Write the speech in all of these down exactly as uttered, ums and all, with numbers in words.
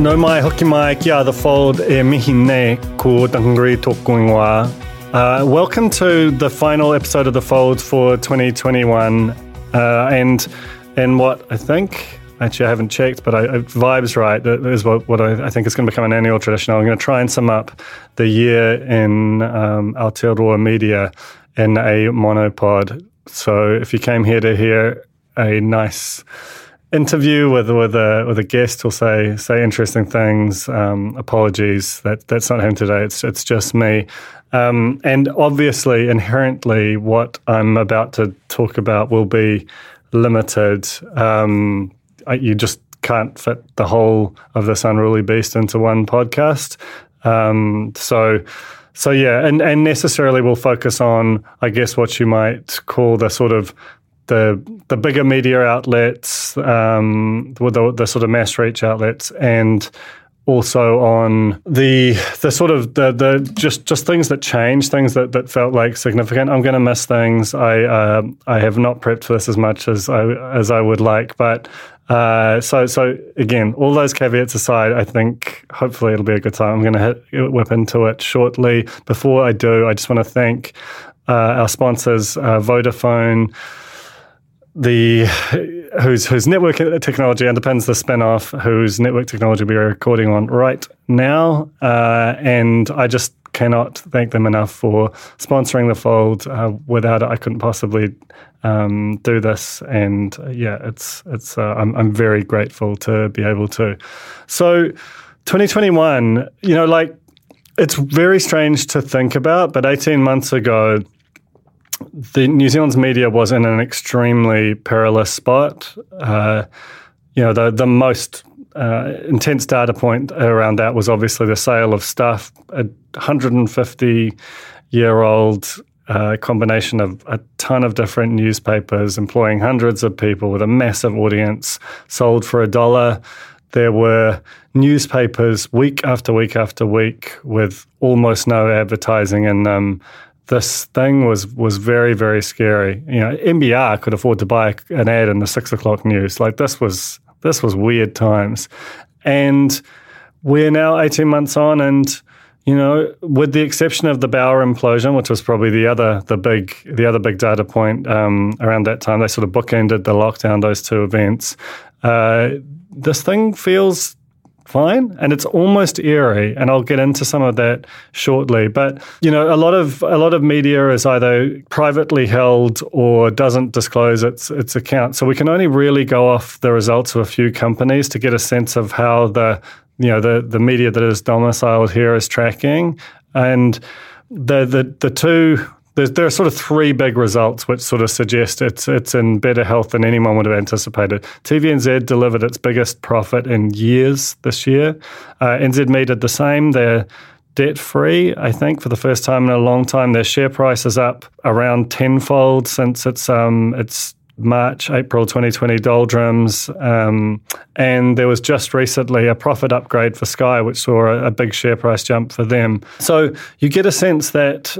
No mai hoki mai ki a the fold e mihi nei ko Danguri Tokuingoa. Uh, welcome to the final episode of The Fold for twenty twenty-one, uh, and and what I think, actually I haven't checked, but I, I, vibes right, that is what, what I, I think is going to become an annual tradition. I'm going to try and sum up the year in um, Aotearoa media in a monopod. So if you came here to hear a nice interview with with a with a guest who'll say say interesting things. Um, apologies, that that's not him today. It's it's just me. Um, and obviously, inherently, what I'm about to talk about will be limited. Um, I, you just can't fit the whole of this unruly beast into one podcast. Um, so. So yeah, and, and necessarily we'll focus on, I guess, what you might call the sort of the the bigger media outlets, um, the, the sort of mass reach outlets, and also on the the sort of the the just, just things that change, things that, that felt like significant. I'm going to miss things. I uh, I have not prepped for this as much as I as I would like, but. Uh, so, so again, all those caveats aside, I think hopefully it'll be a good time. I'm going to whip into it shortly. Before I do, I just want to thank uh, our sponsors, uh, Vodafone, the whose whose network technology underpins the spin-off, whose network technology we are recording on right now. Uh, and I just cannot thank them enough for sponsoring The Fold. Uh, without it, I couldn't possibly um, do this. And uh, yeah, it's it's. Uh, I'm I'm very grateful to be able to. So, twenty twenty-one, you know, like it's very strange to think about, but eighteen months ago, the New Zealand's media was in an extremely perilous spot. Uh, you know, the the most Uh, intense data point around that was obviously the sale of Stuff, a one hundred fifty-year-old uh, combination of a ton of different newspapers employing hundreds of people with a massive audience, sold for a dollar. There were newspapers week after week after week with almost no advertising in them. This thing was was very, very scary. You know, N B R could afford to buy an ad in the six o'clock news. Like this was... This was weird times. And we're now eighteen months on and, you know, with the exception of the Bauer implosion, which was probably the other the big the other big data point um, around that time, they sort of bookended the lockdown, those two events. Uh, this thing feels fine and it's almost eerie, and I'll get into some of that shortly. But, you know, a lot of a lot of media is either privately held or doesn't disclose its its account. So we can only really go off the results of a few companies to get a sense of how the you know the the media that is domiciled here is tracking. And the the the two there's, there are sort of three big results which sort of suggest it's it's in better health than anyone would have anticipated. T V N Z delivered its biggest profit in years this year. Uh, N Z M E did the same. They're debt-free, I think, for the first time in a long time. Their share price is up around tenfold since its um its March, April twenty twenty doldrums. Um, and there was just recently a profit upgrade for Sky, which saw a, a big share price jump for them. So you get a sense that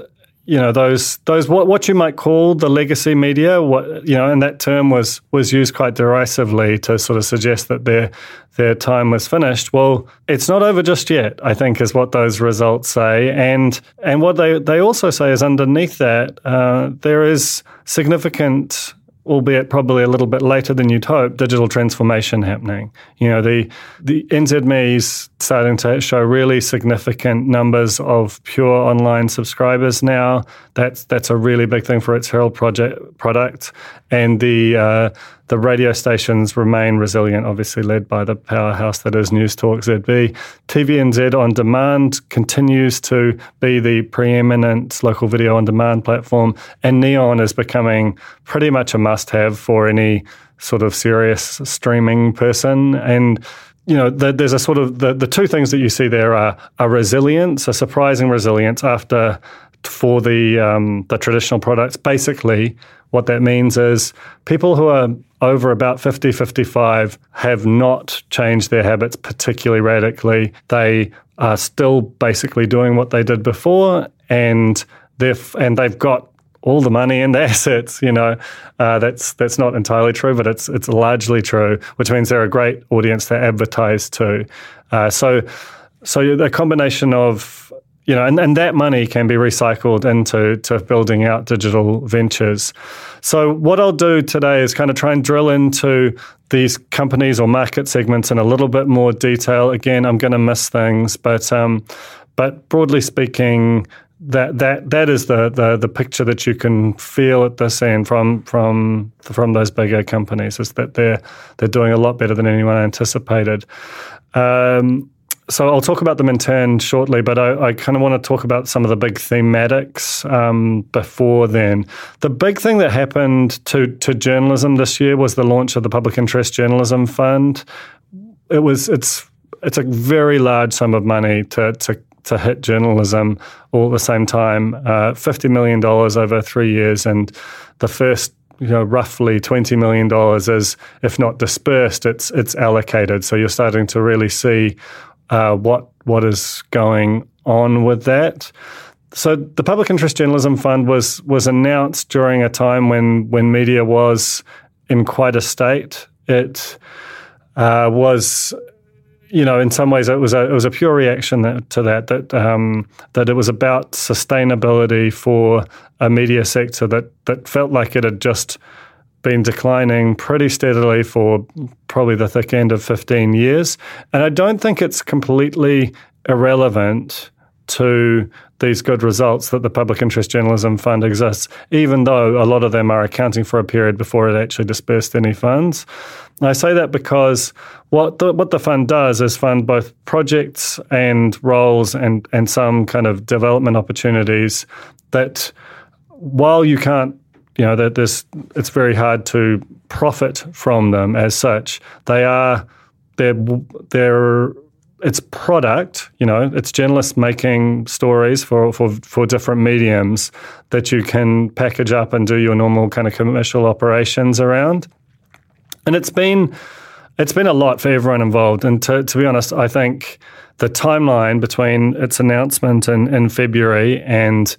you know, those those what, what you might call the legacy media, what you know, and that term was was used quite derisively to sort of suggest that their their time was finished. Well, it's not over just yet, I think, is what those results say. And and what they, they also say is underneath that, uh, there is significant, albeit probably a little bit later than you'd hope, digital transformation happening. You know, the the N Z M E's starting to show really significant numbers of pure online subscribers now. That's that's a really big thing for its Herald project product, and the uh, the radio stations remain resilient, obviously led by the powerhouse that is Newstalk Z B. T V N Z on demand continues to be the preeminent local video on demand platform, and Neon is becoming pretty much a must-have for any sort of serious streaming person. And you know, the, there's a sort of the, the two things that you see there are a resilience, a surprising resilience after for the um, the traditional products. Basically, what that means is people who are over about fifty, fifty-five have not changed their habits particularly radically. They are still basically doing what they did before, and they've and they've got all the money and the assets. You know, uh, that's that's not entirely true, but it's it's largely true, which means they're a great audience to advertise to. Uh, so, so the combination of you know, and, and that money can be recycled into to building out digital ventures. So what I'll do today is kind of try and drill into these companies or market segments in a little bit more detail. Again, I'm going to miss things, but um, but broadly speaking, That that that is the, the the picture that you can feel at this end from from from those bigger companies, is that they're they're doing a lot better than anyone anticipated. Um, so I'll talk about them in turn shortly, but I, I kind of want to talk about some of the big thematics um, before then. The big thing that happened to to journalism this year was the launch of the Public Interest Journalism Fund. It was it's it's a very large sum of money to to. to hit journalism all at the same time, uh, fifty million dollars over three years, and the first, you know, roughly twenty million dollars is, if not dispersed, it's it's allocated. So you're starting to really see uh, what what is going on with that. So the Public Interest Journalism Fund was was announced during a time when when media was in quite a state. It uh, was. You know, in some ways, it was a it was a pure reaction that, to that that um, that it was about sustainability for a media sector that that felt like it had just been declining pretty steadily for probably the thick end of fifteen years, and I don't think it's completely irrelevant to these good results that the Public Interest Journalism Fund exists, even though a lot of them are accounting for a period before it actually dispersed any funds. And I say that because what the, what the fund does is fund both projects and roles and, and some kind of development opportunities that, while you can't, you know, that there's, it's very hard to profit from them as such, they are, they're, they're, it's product, you know, it's journalists making stories for, for for different mediums that you can package up and do your normal kind of commercial operations around. And it's been it's been a lot for everyone involved. And to, to be honest, I think the timeline between its announcement in, in February and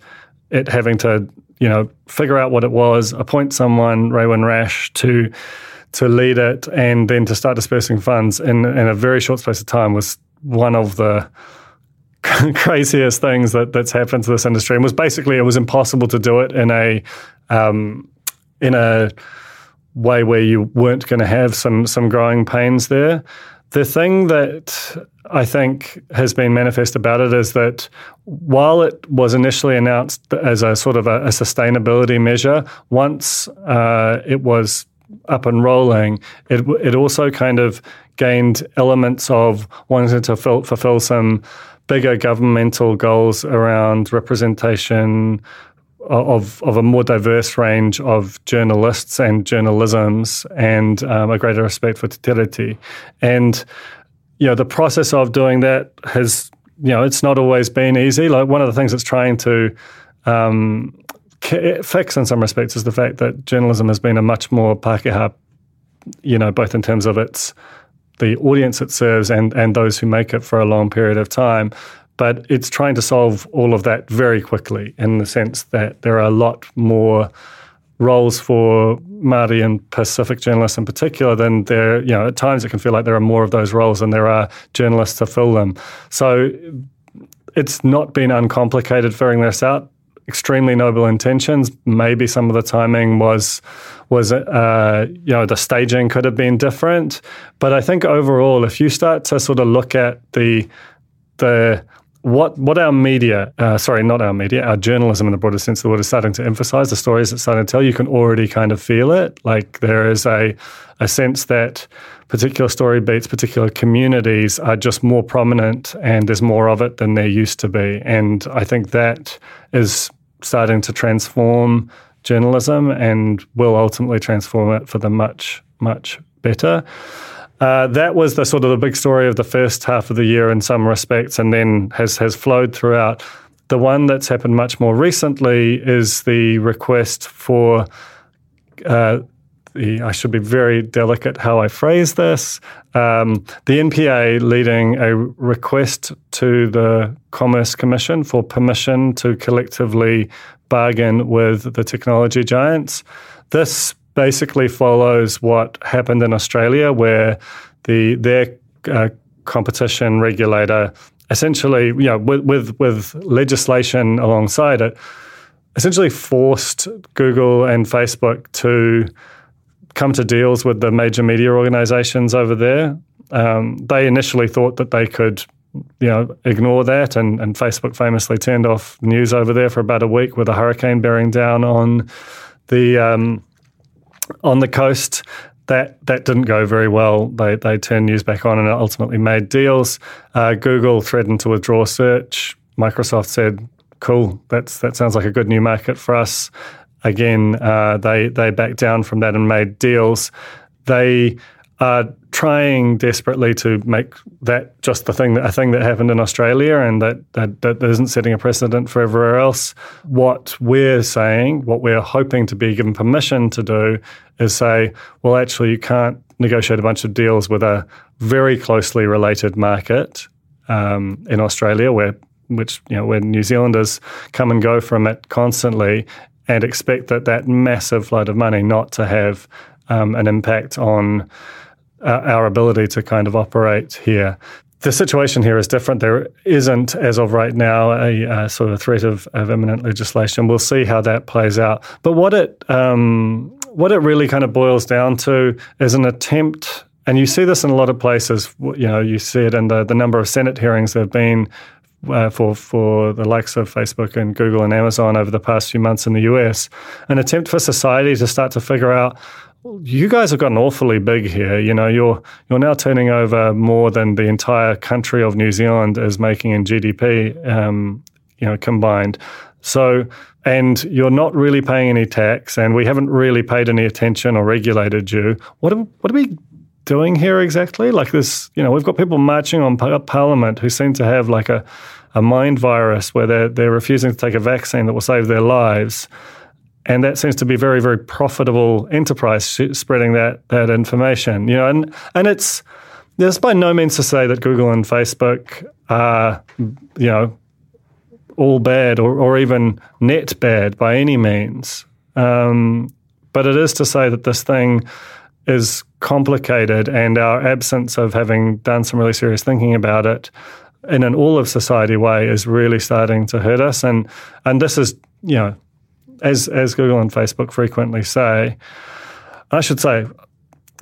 it having to, you know, figure out what it was, appoint someone, Raewyn Rash, to to lead it, and then to start dispersing funds in, in a very short space of time was one of the craziest things that, that's happened to this industry, and was basically it was impossible to do it in a um, in a way where you weren't going to have some some growing pains there. The thing that I think has been manifest about it is that while it was initially announced as a sort of a, a sustainability measure, once uh, it was up and rolling, it it also kind of gained elements of wanting to fill, fulfill some bigger governmental goals around representation of of a more diverse range of journalists and journalisms, and um, a greater respect for te Tiriti. And, you know, the process of doing that has, you know, it's not always been easy. Like, one of the things it's trying to um, fix in some respects is the fact that journalism has been a much more Pākehā, you know, both in terms of its the audience it serves and, and those who make it for a long period of time. But it's trying to solve all of that very quickly, in the sense that there are a lot more roles for Māori and Pacific journalists in particular than there, you know, at times it can feel like there are more of those roles than there are journalists to fill them. So it's not been uncomplicated figuring this out. Extremely noble intentions. Maybe some of the timing was, was uh, you know, the staging could have been different. But I think overall, if you start to sort of look at the, the what what our media, uh, sorry, not our media, our journalism in the broader sense of the word is starting to emphasize, the stories it's starting to tell, you can already kind of feel it. Like there is a a sense that particular story beats, particular communities are just more prominent, and there's more of it than there used to be. And I think that is starting to transform journalism and will ultimately transform it for the much, much better. Uh, that was the sort of the big story of the first half of the year in some respects, and then has, has flowed throughout. The one that's happened much more recently is the request for, uh, the, I should be very delicate how I phrase this, um, the N P A leading a request to the Commerce Commission for permission to collectively bargain with the technology giants. This basically follows what happened in Australia, where the their uh, competition regulator essentially, you know, with, with with legislation alongside it, essentially forced Google and Facebook to come to deals with the major media organisations over there. Um, they initially thought that they could, you know, ignore that, and, and Facebook famously turned off news over there for about a week with a hurricane bearing down on the um, on the coast. That that didn't go very well. They they turned news back on and ultimately made deals. Uh, Google threatened to withdraw search. Microsoft said, "Cool, that's that sounds like a good new market for us." Again, uh, they they backed down from that and made deals. They are trying desperately to make that just the thing that a thing that happened in Australia, and that, that that isn't setting a precedent for everywhere else. What we're saying, what we're hoping to be given permission to do, is say, well, actually, you can't negotiate a bunch of deals with a very closely related market um, in Australia, where which you know where New Zealanders come and go from it constantly, and expect that that massive flood of money not to have um, an impact on Uh, our ability to kind of operate here. The situation here is different. There isn't, as of right now, a uh, sort of threat of, of imminent legislation. We'll see how that plays out. But what it um, what it really kind of boils down to is an attempt, and you see this in a lot of places. You know, you see it in the, the number of Senate hearings there have been uh, for for the likes of Facebook and Google and Amazon over the past few months in the U S. An attempt for society to start to figure out, you guys have gotten awfully big here. You know, you're you're now turning over more than the entire country of New Zealand is making in G D P, um, you know, combined. So, and you're not really paying any tax, and we haven't really paid any attention or regulated you. What are, what are we doing here exactly? Like this, you know, we've got people marching on Parliament who seem to have like a, a mind virus where they're they're refusing to take a vaccine that will save their lives. And that seems to be very, very profitable enterprise sh- spreading that that information, you know. And and it's there's by no means to say that Google and Facebook are, you know, all bad or, or even net bad by any means. Um, but it is to say that this thing is complicated, and our absence of having done some really serious thinking about it in an all of society way is really starting to hurt us. And and this is, you know, As as Google and Facebook frequently say, I should say,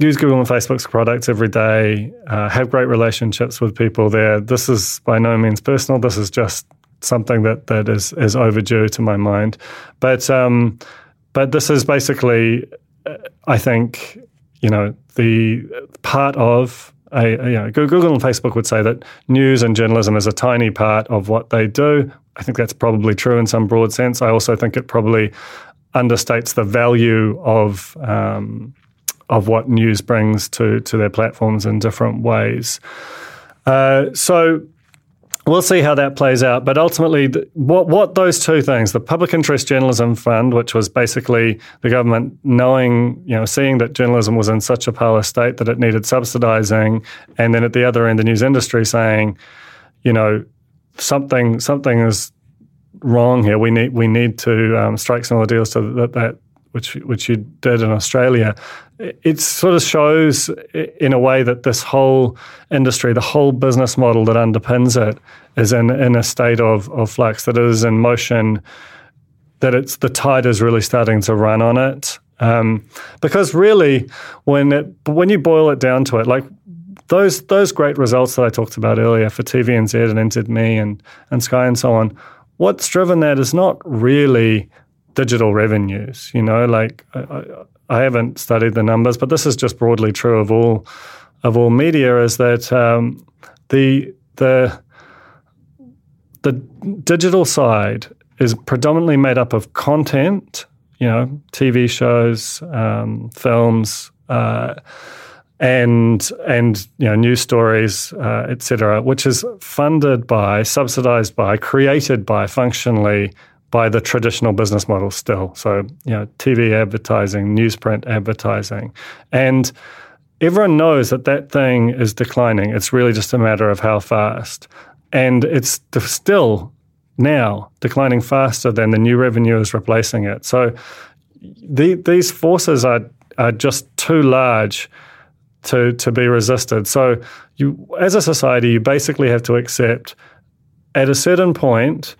use Google and Facebook's products every day, uh, have great relationships with people there. This is by no means personal. This is just something that, that is, is overdue to my mind. But um, but this is basically, I think, you know, the part of, a, you know, Google and Facebook would say that news and journalism is a tiny part of what they do. I think that's probably true in some broad sense. I also think it probably understates the value of um, of what news brings to to their platforms in different ways. Uh, so we'll see how that plays out. But ultimately, th- what what those two things, the Public Interest Journalism Fund, which was basically the government knowing, you know, seeing that journalism was in such a parlous state that it needed subsidising, and then at the other end, the news industry saying, you know, something something is wrong here. We need we need to um, strike some of the deals so that that which which you did in Australia. It sort of shows in a way that this whole industry, the whole business model that underpins it, is in, in a state of, of flux, that it is in motion, that it's the tide is really starting to run on it. Um, because really, when it, when you boil it down to it, like those those great results that I talked about earlier for T V N Z and N Z M E and, and Sky and so on, what's driven that is not really digital revenues. You know, like I, I, I haven't studied the numbers, but this is just broadly true of all of all media, is that um, the the the digital side is predominantly made up of content, you know, T V shows, um, films, uh, and and you know, news stories, uh, et cetera, which is funded by, subsidized by, created by, functionally, by the traditional business model still. So, you know, T V advertising, newsprint advertising. And everyone knows that that thing is declining. It's really just a matter of how fast. And it's still now declining faster than the new revenue is replacing it. So the, these forces are are just too large to to be resisted. So you, as a society, you basically have to accept at a certain point,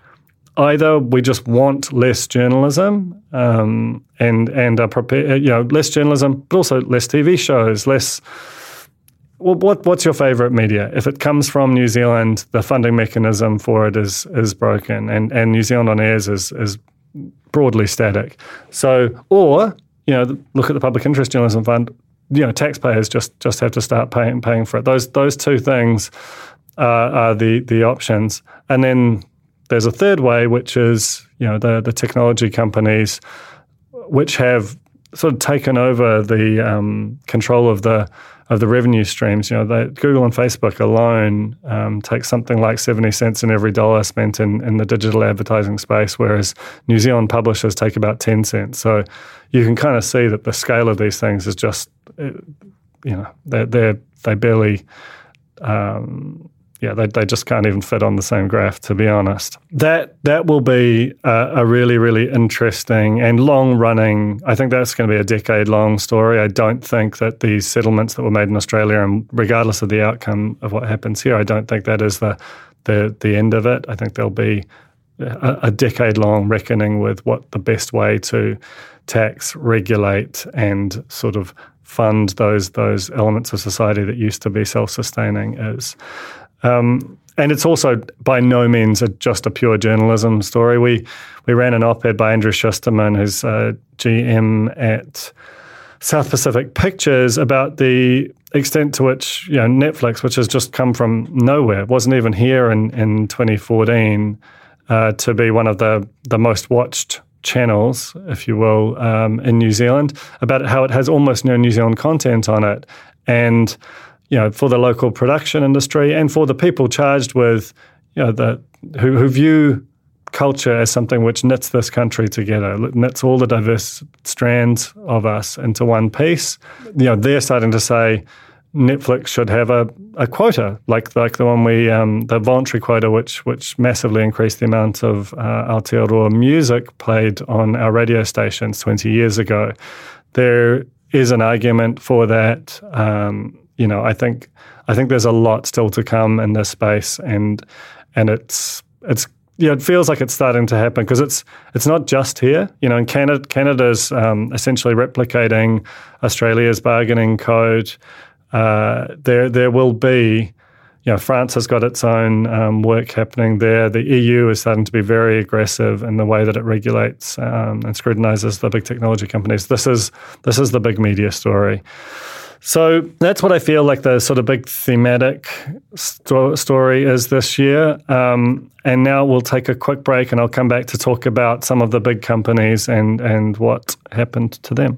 either we just want less journalism, um, and and are prepared, you know, less journalism, but also less T V shows, less. Well, what what's your favourite media? If it comes from New Zealand, the funding mechanism for it is is broken, and, and New Zealand on Air's is is broadly static. So, or you know, look at the Public Interest Journalism Fund. You know, taxpayers just just have to start paying paying for it. Those those two things are, are the the options, and then there's a third way, which is, you know, the the technology companies, which have sort of taken over the um, control of the of the revenue streams. You know, they, Google and Facebook alone um, take something like seventy cents in every dollar spent in, in the digital advertising space, whereas New Zealand publishers take about ten cents. So you can kind of see that the scale of these things is just, you know, they they they barely. Um, Yeah, they they just can't even fit on the same graph, to be honest. That that will be a, a really, really interesting and long-running, I think that's going to be a decade-long story. I don't think that these settlements that were made in Australia, and regardless of the outcome of what happens here, I don't think that is the the, the end of it. I think there'll be a, a decade-long reckoning with what the best way to tax, regulate, and sort of fund those those elements of society that used to be self-sustaining is. Um, and it's also by no means a, just a pure journalism story. We we ran an op-ed by Andrew Schusterman, who's uh, G M at South Pacific Pictures, about the extent to which, you know, Netflix, which has just come from nowhere, wasn't even here in, in twenty fourteen, uh, to be one of the, the most watched channels, if you will, um, in New Zealand, about how it has almost no New Zealand content on it. And you know, for the local production industry and for the people charged with, you know, the who, who view culture as something which knits this country together, knits all the diverse strands of us into one piece. You know, they're starting to say Netflix should have a, a quota, like like the one we um, the voluntary quota, which which massively increased the amount of uh, Aotearoa music played on our radio stations twenty years ago. There is an argument for that. Um, You know, I think I think there's a lot still to come in this space, and and it's it's yeah, you know, it feels like it's starting to happen because it's it's not just here. You know, in Canada, Canada's um, essentially replicating Australia's bargaining code. Uh, there there will be, you know, France has got its own um, work happening there. The E U is starting to be very aggressive in the way that it regulates um, and scrutinises the big technology companies. This is this is the big media story. So that's what I feel like the sort of big thematic sto- story is this year. Um, and now we'll take a quick break and I'll come back to talk about some of the big companies and, and what happened to them.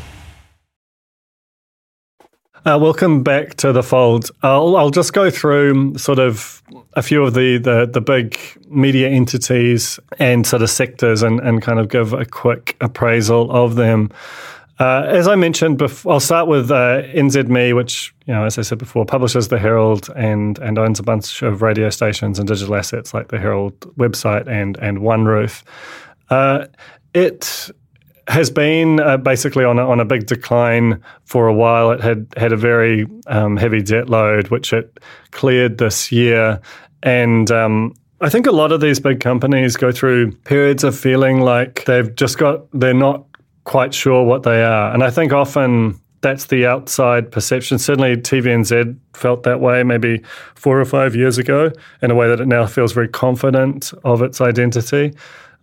Uh, welcome back to The Fold. I'll, I'll just go through sort of a few of the, the, the big media entities and sort of sectors and, and kind of give a quick appraisal of them. Uh, as I mentioned, before, I'll start with uh, N Z M E, which, you know, as I said before, publishes The Herald and, and owns a bunch of radio stations and digital assets like The Herald website and, and OneRoof. Uh, it... has been uh, basically on a, on a big decline for a while. It had had a very um, heavy debt load, which it cleared this year. And um, I think a lot of these big companies go through periods of feeling like they've just got, they're not quite sure what they are. And I think often that's the outside perception. Certainly T V N Z felt that way maybe four or five years ago, in a way that it now feels very confident of its identity.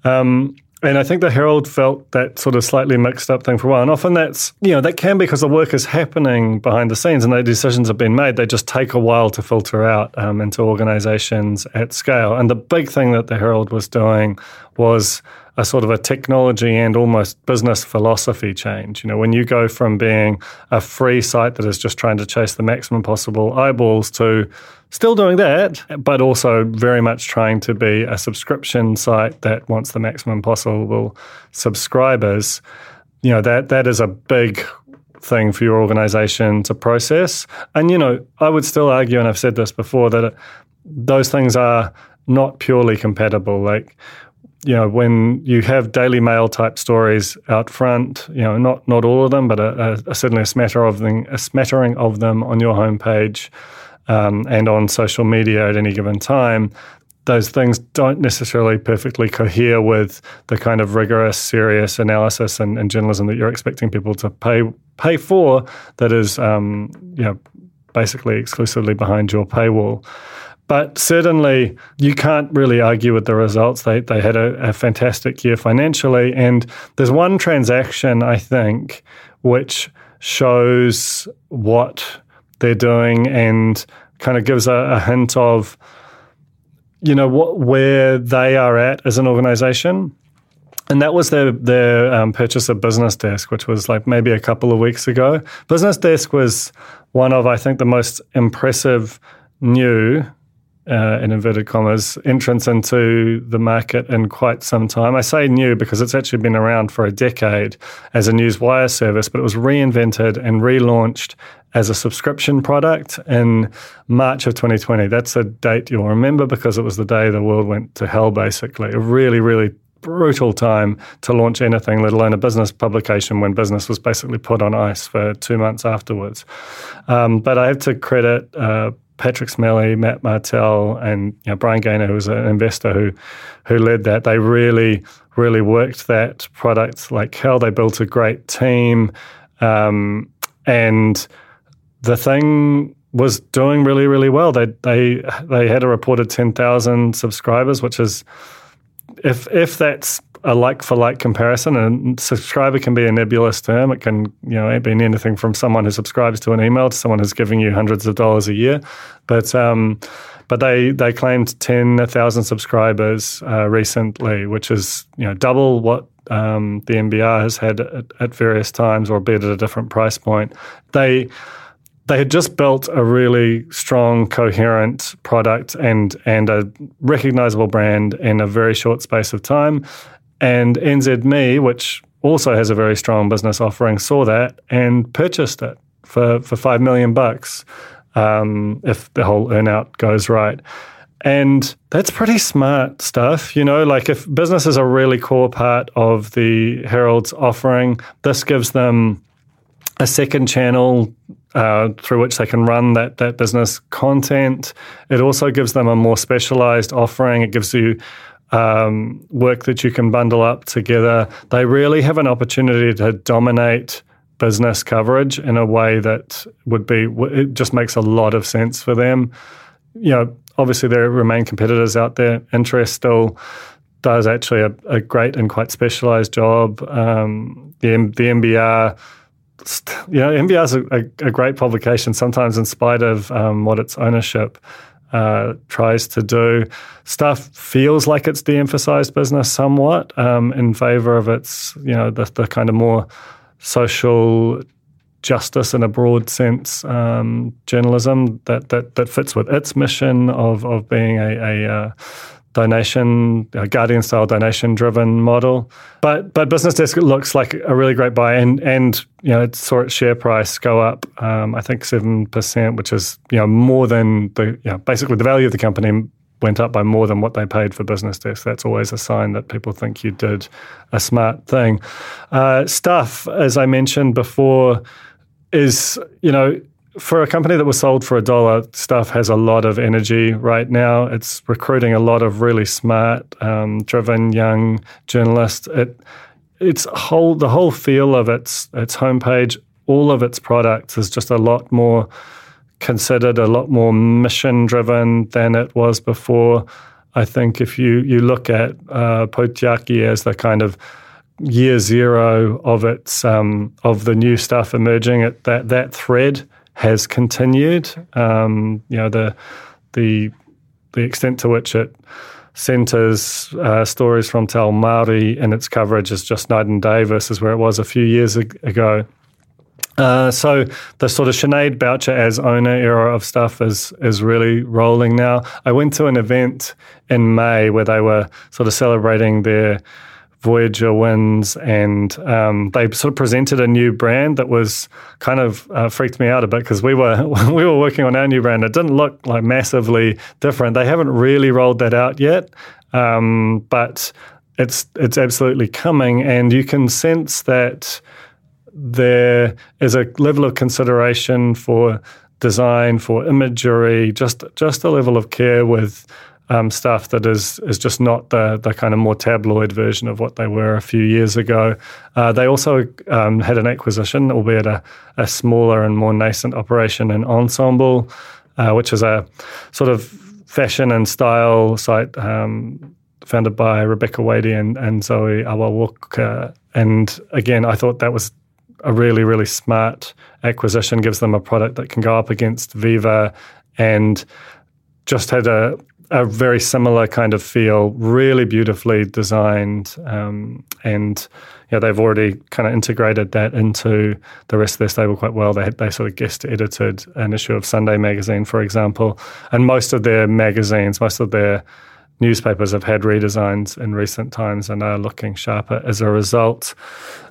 Um And I think the Herald felt that sort of slightly mixed up thing for a while. And often that's, you know, that can be because the work is happening behind the scenes and the decisions have been made. They just take a while to filter out um, into organisations at scale. And the big thing that the Herald was doing was a sort of a technology and almost business philosophy change. You know, when you go from being a free site that is just trying to chase the maximum possible eyeballs to still doing that, but also very much trying to be a subscription site that wants the maximum possible subscribers, you know, that that is a big thing for your organisation to process. And, you know, I would still argue, and I've said this before, that it, those things are not purely compatible. Like, you know, when you have Daily Mail type stories out front, you know, not not all of them, but a, a, certainly a smatter of them, a smattering of them on your homepage um, and on social media at any given time, those things don't necessarily perfectly cohere with the kind of rigorous, serious analysis and, and journalism that you're expecting people to pay pay for. That is, um, you know, basically exclusively behind your paywall. But certainly you can't really argue with the results. They they had a, a fantastic year financially. And there's one transaction, I think, which shows what they're doing and kind of gives a, a hint of, you know, what where they are at as an organization. And that was their, their um, purchase of Business Desk, which was like maybe a couple of weeks ago. Business Desk was one of, I think, the most impressive new Uh, in inverted commas, entrance into the market in quite some time. I say new because it's actually been around for a decade as a newswire service, but it was reinvented and relaunched as a subscription product in March of twenty twenty. That's a date you'll remember because it was the day the world went to hell, basically. A really, really brutal time to launch anything, let alone a business publication when business was basically put on ice for two months afterwards. Um, but I have to credit Uh, Patrick Smelly, Matt Martell, and you know, Brian Gaynor, who was an investor who who led that. They really, really worked that product like hell. They built a great team. Um, and the thing was doing really, really well. They they they had a reported ten thousand subscribers, which is, if if that's a like-for-like comparison, and subscriber can be a nebulous term. It can, you know, mean anything from someone who subscribes to an email to someone who's giving you hundreds of dollars a year. But um, but they they claimed ten thousand subscribers uh, recently, which is, you know, double what um, the N B R has had at, at various times, or be it at a different price point. They They had just built a really strong, coherent product and and a recognizable brand in a very short space of time. And N Z M E, which also has a very strong business offering, saw that and purchased it for, for five million bucks, um, if the whole earnout goes right. And that's pretty smart stuff, you know, like if business is a really core part of the Herald's offering, this gives them a second channel uh, through which they can run that that business content. It also gives them a more specialized offering. It gives you Um, work that you can bundle up together. They really have an opportunity to dominate business coverage in a way that would be, it just makes a lot of sense for them. You know, obviously there remain competitors out there. Interest still does actually a, a great and quite specialised job. Um, the, the N B R you know, N B R is a, a, a great publication, sometimes in spite of um, what its ownership uh, tries to do. Stuff feels like it's de-emphasized business somewhat um, in favor of its, you know, the, the kind of more social justice in a broad sense um, journalism that, that that fits with its mission of of being a, a uh, donation, a Guardian-style donation-driven model. But but Business Desk looks like a really great buy, and and you know, it saw its share price go up, um, I think seven percent, which is, you know, more than the, you know, basically the value of the company went up by more than what they paid for Business Desk. That's always a sign that people think you did a smart thing. Uh, Stuff, as I mentioned before, is, you know, for a company that was sold for a dollar, Stuff has a lot of energy right now. It's recruiting a lot of really smart, um, driven young journalists. It, it's whole the whole feel of its its homepage, all of its products is just a lot more considered, a lot more mission driven than it was before. I think if you you look at uh, Potiaki as the kind of year zero of its um, of the new stuff emerging, at that that thread has continued. Um, you know, the the the extent to which it centres uh, stories from Te Ao Māori in its coverage is just night and day versus where it was a few years ago. Uh, so the sort of Sinead Boucher as owner era of Stuff is is really rolling now. I went to an event in May where they were sort of celebrating their Voyager wins, and um, they sort of presented a new brand that was kind of uh, freaked me out a bit, because we were we were working on our new brand. It didn't look like massively different. They haven't really rolled that out yet, um, but it's it's absolutely coming, and you can sense that there is a level of consideration for design, for imagery, just just a level of care with Um, stuff that is is just not the the kind of more tabloid version of what they were a few years ago. Uh, they also um, had an acquisition, albeit a, a smaller and more nascent operation in Ensemble, uh, which is a sort of fashion and style site um, founded by Rebecca Wadey and, and Zoe Awawoka. And again, I thought that was a really, really smart acquisition. Gives them a product that can go up against Viva, and just had a a very similar kind of feel, really beautifully designed, um, and you know, they've already kind of integrated that into the rest of their stable quite well. They had, they sort of guest edited an issue of Sunday magazine, for example, and most of their magazines, most of their newspapers have had redesigns in recent times and are looking sharper as a result.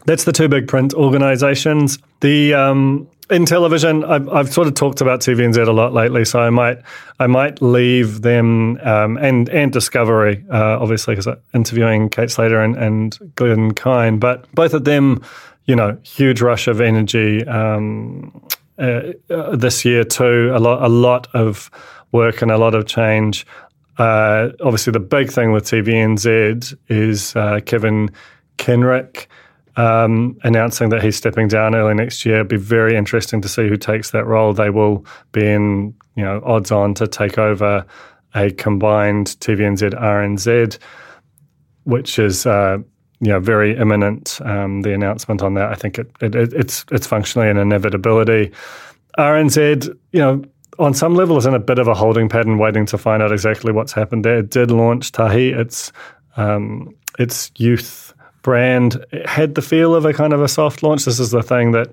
That's the two big print organisations. The um, in television, I've, I've sort of talked about T V N Z a lot lately, so I might I might leave them um, and and Discovery, uh, obviously, because I'm interviewing Kate Slater and, and Glenn Kine, but both of them, you know, huge rush of energy um, uh, uh, this year too. A lot a lot of work and a lot of change. Uh, obviously, the big thing with T V N Z is uh, Kevin Kenrick um, announcing that he's stepping down early next year. It'd be very interesting to see who takes that role. They will be in, you know, odds on to take over a combined T V N Z R N Z, which is uh, you know, very imminent. Um, the announcement on that, I think it, it, it, it's it's functionally an inevitability. R N Z, you know, on some level is in a bit of a holding pattern waiting to find out exactly what's happened there. It did launch Tahi, its um, its youth brand. It had the feel of a kind of a soft launch. This is the thing that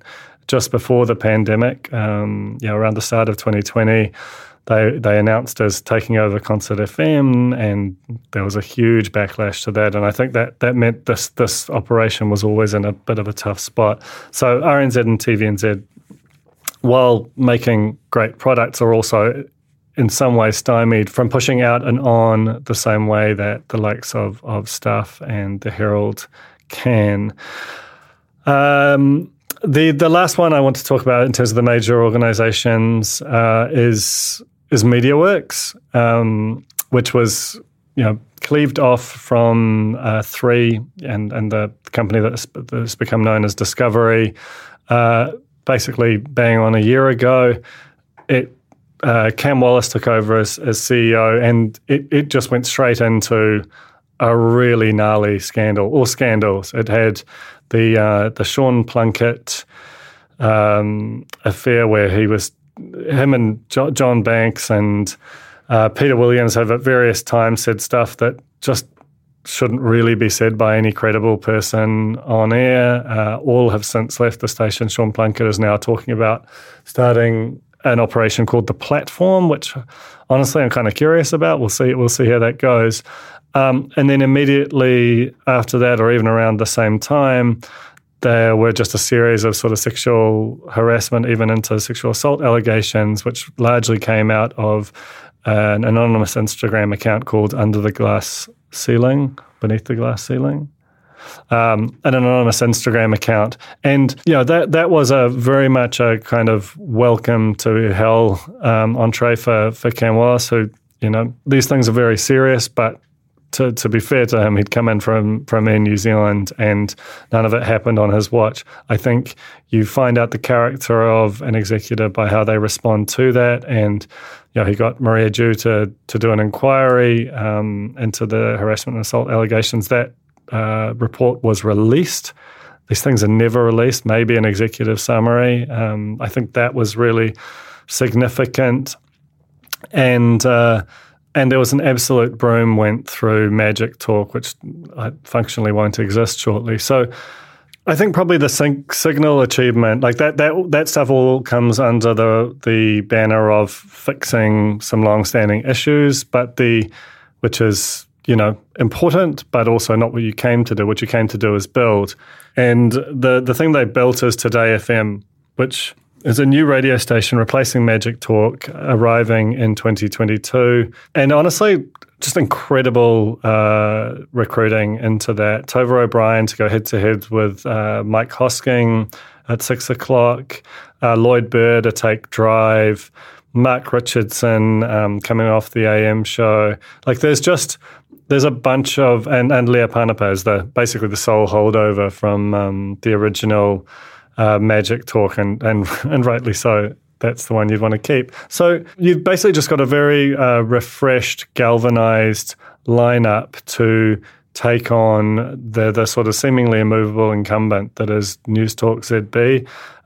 just before the pandemic, um, you know, around the start of twenty twenty, they they announced as taking over Concert F M, and there was a huge backlash to that. And I think that that meant this this operation was always in a bit of a tough spot. So R N Z and T V N Z, while making great products, are also in some ways stymied from pushing out and on the same way that the likes of, of Stuff and the Herald can. Um, the the last one I want to talk about in terms of the major organisations uh, is is MediaWorks, um, which was, you know, cleaved off from uh, Three and and the company that's, that's become known as Discovery. Uh, Basically, bang on a year ago, it uh, Cam Wallace took over as, as C E O, and it, it just went straight into a really gnarly scandal or scandals. It had the uh, the Sean Plunkett um, affair where he was, him and jo- John Banks and uh, Peter Williams have at various times said stuff that just shouldn't really be said by any credible person on air. Uh, all have since left the station. Sean Plunkett is now talking about starting an operation called The Platform, which honestly I'm kind of curious about. We'll see, we'll see how that goes. Um, and then immediately after that, or even around the same time, there were just a series of sort of sexual harassment, even into sexual assault allegations, which largely came out of an anonymous Instagram account called Under the Glass Ceiling, Beneath the Glass Ceiling, um, an anonymous Instagram account. And, you know, that that was a very much a kind of welcome to hell um, entree for, for Cam Wallace, who, you know, these things are very serious, but to, to be fair to him, he'd come in from, from Air New Zealand and none of it happened on his watch. I think you find out the character of an executive by how they respond to that. And, you know, he got Maria Dew to, to do an inquiry um, into the harassment and assault allegations. That uh, report was released. These things are never released, maybe an executive summary. Um, I think that was really significant. And, uh, And there was an absolute broom went through Magic Talk, which functionally won't exist shortly. So I think probably the signal achievement, like that that that stuff all comes under the the banner of fixing some long-standing issues, but the which is, you know, important, but also not what you came to do. What you came to do is build. And the the thing they built is Today F M, which is a new radio station replacing Magic Talk, arriving in twenty twenty-two. And honestly, just incredible uh, recruiting into that. Tova O'Brien to go head-to-head with uh, Mike Hosking at six o'clock, uh, Lloyd Burr to take Drive, Mark Richardson um, coming off the A M show. Like there's just, there's a bunch of, and, and Leah Panapa is the, basically the sole holdover from um, the original Uh, Magic Talk, and, and and rightly so. That's the one you'd want to keep. So you've basically just got a very uh, refreshed, galvanised lineup to take on the the sort of seemingly immovable incumbent that is Newstalk Z B.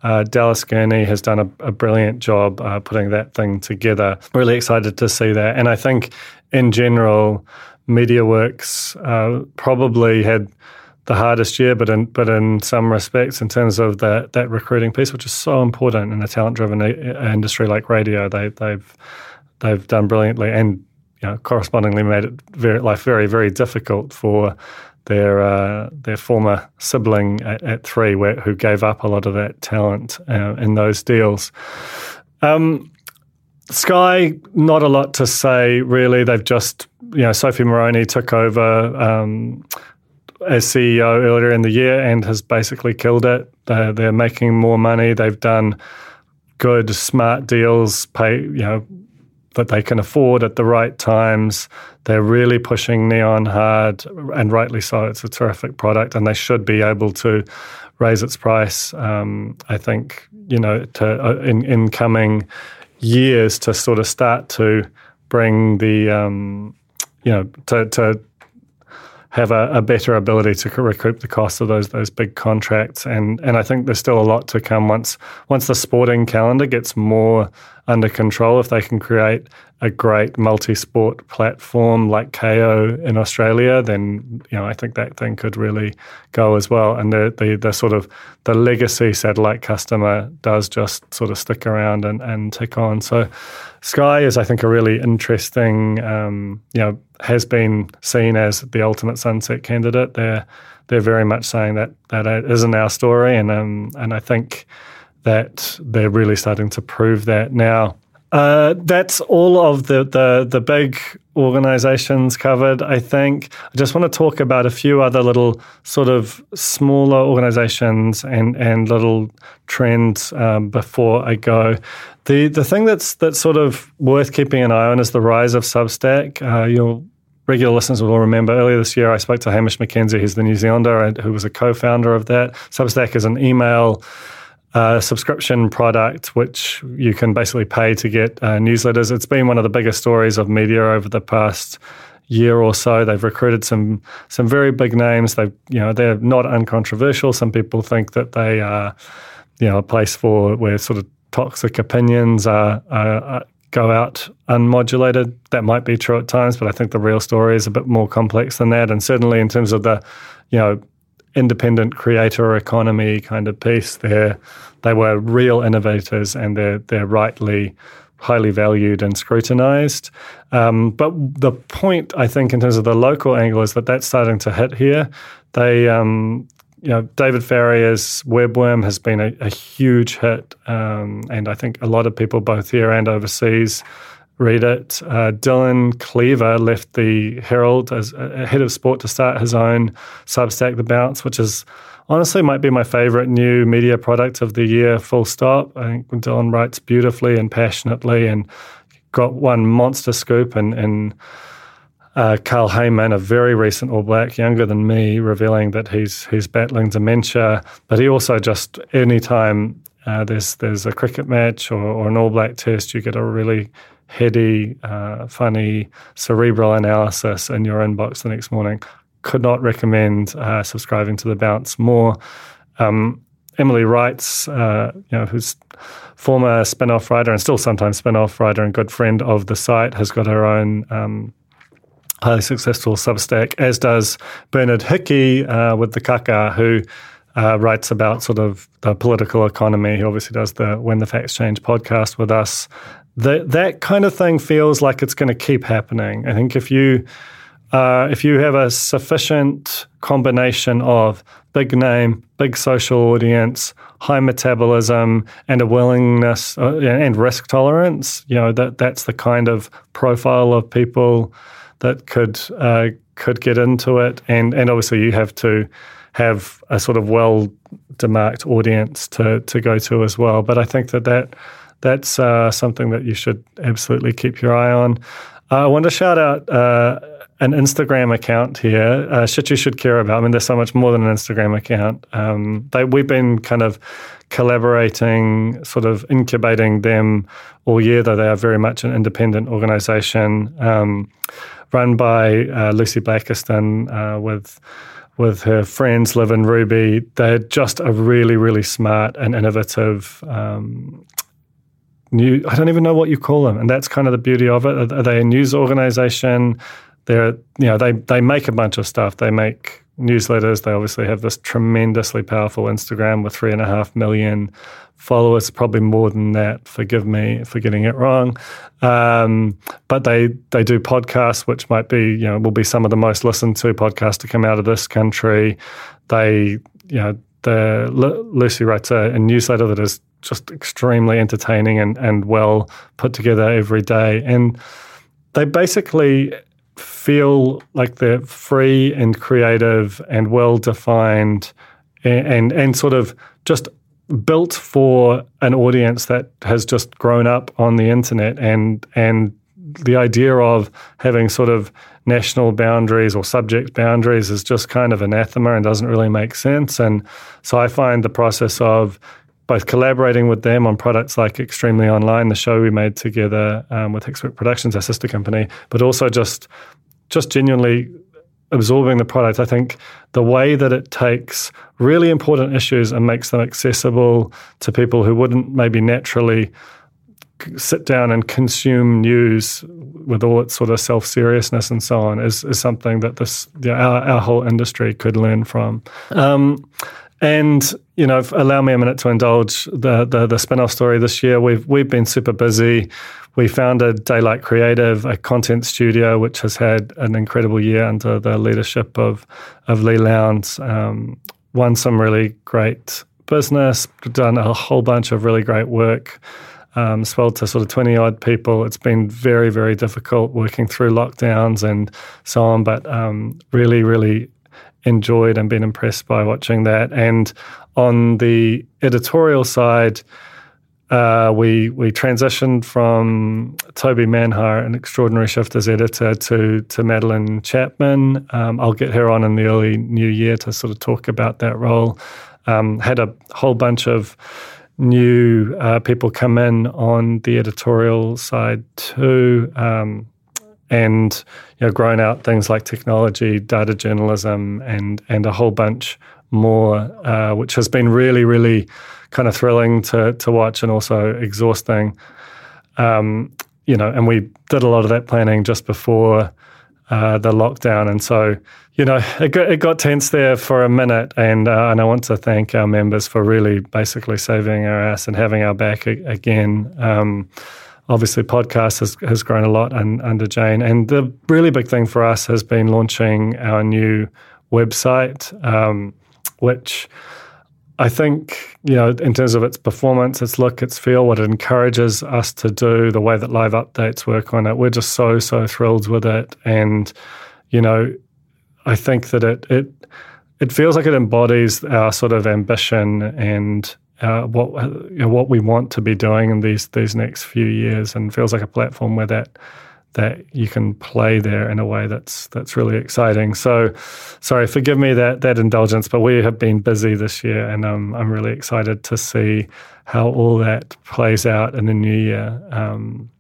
Uh, Dallas Gurney has done a, a brilliant job uh, putting that thing together. Really excited to see that, and I think in general, MediaWorks uh, probably had the hardest year, but in but in some respects, in terms of that that recruiting piece, which is so important in a talent-driven a- industry like radio, they they've they've done brilliantly, and you know, correspondingly made it very life very very difficult for their uh, their former sibling at, at Three, where, who gave up a lot of that talent uh, in those deals. Um, Sky, not a lot to say really. They've just you know Sophie Moroni took over Um, as C E O earlier in the year and has basically killed it. They're, they're making more money. They've done good, smart deals, pay you know that they can afford at the right times. They're really pushing Neon hard, and rightly so. It's a terrific product, and they should be able to raise its price. Um, I think you know to, uh, in in coming years to sort of start to bring the um, you know to to. have a, a better ability to recoup the cost of those those big contracts. And and I think there's still a lot to come once once the sporting calendar gets more under control. If they can create a great multi-sport platform like K O in Australia, then you know I think that thing could really go as well. And the the, the sort of the legacy satellite customer does just sort of stick around and, and tick on. So Sky is, I think, a really interesting, um, you know, has been seen as the ultimate sunset candidate. They're they're very much saying that that isn't our story, and um, and I think that they're really starting to prove that now. Uh, that's all of the, the, the big organisations covered, I think. I just want to talk about a few other little sort of smaller organisations and, and little trends um, before I go. The the thing that's that's sort of worth keeping an eye on is the rise of Substack. Uh, you'll Regular listeners will remember earlier this year I spoke to Hamish McKenzie, who's the New Zealander, and who was a co-founder of that. Substack is an email Uh, subscription product which you can basically pay to get uh, newsletters. It's been one of the biggest stories of media over the past year or so. They've recruited some some very big names. They you know they're not uncontroversial. Some people think that they are you know, a place for where sort of toxic opinions are, are, are go out unmodulated. That might be true at times, but I think the real story is a bit more complex than that. And certainly in terms of the, you know, independent creator economy kind of piece, there they were real innovators, and they're they're rightly highly valued and scrutinized. Um, but the point, I think, in terms of the local angle is that that's starting to hit here. They, um, you know, David Farrier's Webworm has been a, a huge hit, um, and I think a lot of people both here and overseas read it. Uh, Dylan Cleaver left the Herald as a head of sport to start his own Substack, The Bounce, which is honestly might be my favourite new media product of the year, full stop. I think Dylan writes beautifully and passionately, and got one monster scoop in, in uh, Carl Heyman, a very recent All Black, younger than me, revealing that he's he's battling dementia. But he also just, any time uh, there's, there's a cricket match or, or an All Black test, you get a really heady, uh, funny, cerebral analysis in your inbox the next morning. Could not recommend uh, subscribing to The Bounce more. Um, Emily Wrights, uh, you know, who's former spin-off writer and still sometimes spin-off writer and good friend of the site, has got her own um, highly successful Substack, as does Bernard Hickey uh, with The Kaka, who Uh, writes about sort of the political economy. He obviously does the When the Facts Change podcast with us. The, that kind of thing feels like it's going to keep happening. I think if you uh, if you have a sufficient combination of big name, big social audience, high metabolism, and a willingness uh, and risk tolerance, you know, that that's the kind of profile of people that could uh, could get into it. And and obviously you have to have a sort of well-demarked audience to to go to as well. But I think that, that that's uh, something that you should absolutely keep your eye on. Uh, I want to shout out uh, an Instagram account here, uh, shit you should care about. I mean, there's so much more than an Instagram account. Um, they, we've been kind of collaborating, sort of incubating them all year, though they are very much an independent organisation um, run by uh, Lucy Blackiston uh, with... with her friends, Liv and Ruby. They're just a really, really smart and innovative um, new, I don't even know what you call them. And that's kind of the beauty of it. Are they a news organization? They're, you know, they, they make a bunch of stuff. They make newsletters. They obviously have this tremendously powerful Instagram with three and a half million followers, probably more than that. Forgive me for getting it wrong. Um, but they they do podcasts, which might be, you know, will be some of the most listened to podcasts to come out of this country. They, you know, the Lucy writes a, a newsletter that is just extremely entertaining and and well put together every day. And they basically feel like they're free and creative and well-defined and, and and sort of just built for an audience that has just grown up on the internet. And and the idea of having sort of national boundaries or subject boundaries is just kind of anathema and doesn't really make sense. And so I find the process of both collaborating with them on products like Extremely Online, the show we made together um, with Hickswork Productions, our sister company, but also just just genuinely absorbing the product. I think the way that it takes really important issues and makes them accessible to people who wouldn't maybe naturally sit down and consume news with all its sort of self-seriousness and so on is, is something that this you know, our, our whole industry could learn from. Um, And, you know, allow me a minute to indulge the, the the spin-off story this year. We've we've been super busy. We founded Daylight Creative, a content studio which has had an incredible year under the leadership of, of Lee Lowndes. Um, won some really great business, done a whole bunch of really great work, um, swelled to sort of twenty-odd people. It's been very, very difficult working through lockdowns and so on, but um, really, really enjoyed and been impressed by watching that. And on the editorial side, uh, we we transitioned from Toby Manhire, an extraordinary shift as editor, to to Madeline Chapman. Um, I'll get her on in the early new year to sort of talk about that role. Um, had a whole bunch of new uh, people come in on the editorial side too. Um, And you know, growing out things like technology, data journalism, and and a whole bunch more, uh, which has been really, really kind of thrilling to to watch and also exhausting. Um, you know, and we did a lot of that planning just before uh, the lockdown. And so, you know, it got, it got tense there for a minute. And uh, and I want to thank our members for really basically saving our ass and having our back a- again. Um, obviously, podcast has, has grown a lot un, under Jane. And the really big thing for us has been launching our new website, um, which I think, you know, in terms of its performance, its look, its feel, what it encourages us to do, the way that live updates work on it, we're just so, so thrilled with it. And, you know, I think that it it it feels like it embodies our sort of ambition and uh, what you know, what we want to be doing in these these next few years, and feels like a platform where that that you can play there in a way that's that's really exciting. So, sorry, forgive me that that indulgence, but we have been busy this year, and um, I'm really excited to see how all that plays out in the new year um,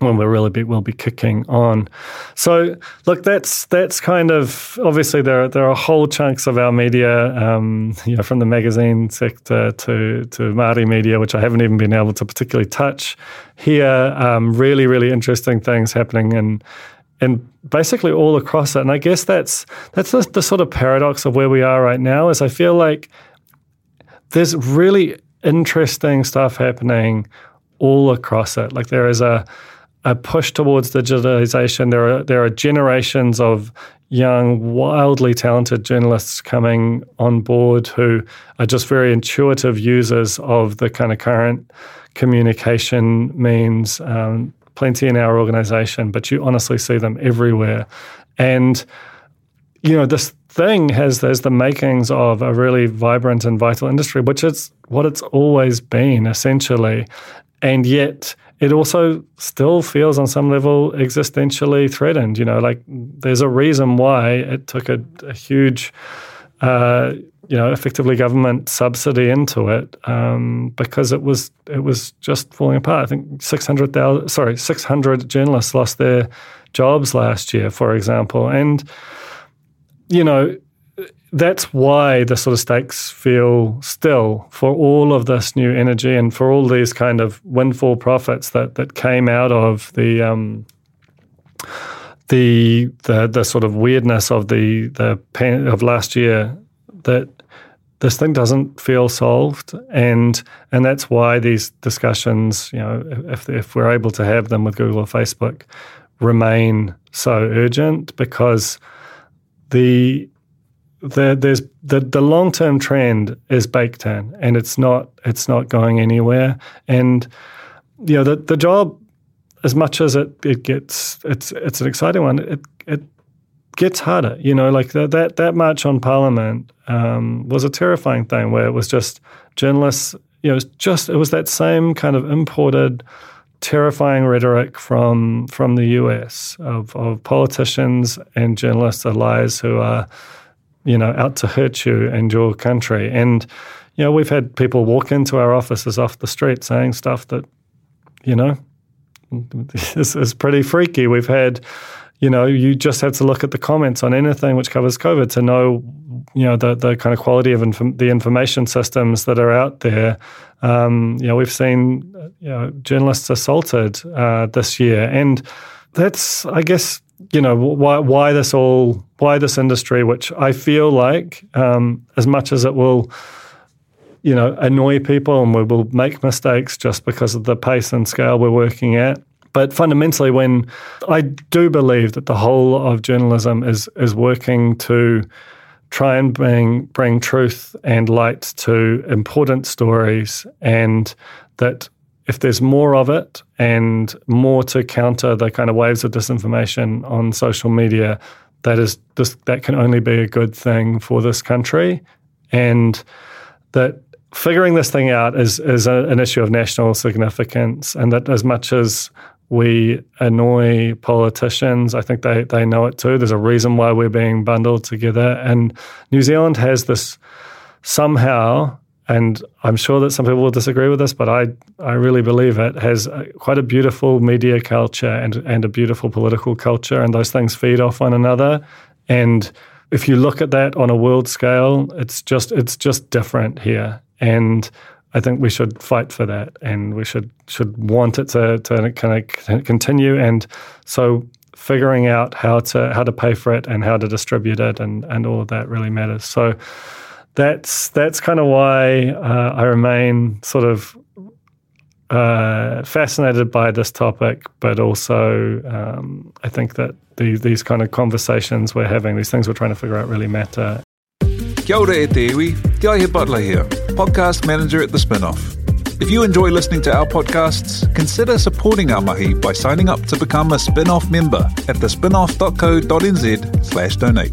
when we'll really be, we'll be kicking on. So, look, that's that's kind of, obviously there there are whole chunks of our media, um, you know, from the magazine sector to to Māori media, which I haven't even been able to particularly touch here. Um, really, really interesting things happening in in basically all across it. And I guess that's that's the, the sort of paradox of where we are right now, is I feel like there's really interesting stuff happening all across it. Like there is a a push towards digitalization. There are there are generations of young, wildly talented journalists coming on board who are just very intuitive users of the kind of current communication means. Um, plenty in our organization, but you honestly see them everywhere. And, you know, this thing has there's the makings of a really vibrant and vital industry, which is what it's always been, essentially. And yet it also still feels on some level existentially threatened. You know, like there's a reason why it took a, a huge, uh, you know, effectively government subsidy into it, um, because it was it was just falling apart. I think six hundred thousand, sorry, six hundred journalists lost their jobs last year, for example. And, you know, that's why the sort of stakes feel still for all of this new energy and for all these kind of windfall profits that that came out of the um, the, the the sort of weirdness of the the pan- of last year. That this thing doesn't feel solved, and and that's why these discussions, you know, if if we're able to have them with Google or Facebook, remain so urgent, because the The, there's the, the long-term trend is baked in, and it's not it's not going anywhere. And you know, the the job, as much as it, it gets, it's it's an exciting one. It it gets harder. You know, like the, that that march on Parliament um, was a terrifying thing, where it was just journalists. You know, it was just it was that same kind of imported, terrifying rhetoric from from the U S of of politicians and journalists, allies who are, you know, out to hurt you and your country. And, you know, we've had people walk into our offices off the street saying stuff that, you know, is, is pretty freaky. We've had, you know, you just had to look at the comments on anything which covers COVID to know, you know, the, the kind of quality of inf- the information systems that are out there. Um, you know, we've seen, you know, journalists assaulted uh, this year. And that's, I guess, you know, why why this all why this industry, which I feel like, um, as much as it will, you know, annoy people and we will make mistakes just because of the pace and scale we're working at, but fundamentally, when I do believe that the whole of journalism is is working to try and bring bring truth and light to important stories, and that if there's more of it and more to counter the kind of waves of disinformation on social media, that is this, that can only be a good thing for this country. And that figuring this thing out is is a, an issue of national significance, and that as much as we annoy politicians, I think they, they know it too. There's a reason why we're being bundled together. And New Zealand has this somehow, and I'm sure that some people will disagree with this, but I, I really believe it has a, quite a beautiful media culture and and a beautiful political culture, and those things feed off one another. And if you look at that on a world scale, it's just it's just different here. And I think we should fight for that, and we should should want it to, to kind of continue. And so figuring out how to how to pay for it and how to distribute it and, and all of that really matters. So that's that's kind of why uh, I remain sort of uh, fascinated by this topic, but also um, I think that the, these kind of conversations we're having, these things we're trying to figure out, really matter. Kia ora e te iwi, Te Aihe Butler here, podcast manager at The Spinoff. If you enjoy listening to our podcasts, consider supporting our mahi by signing up to become a Spinoff member at thespinoff.co.nz slash donate.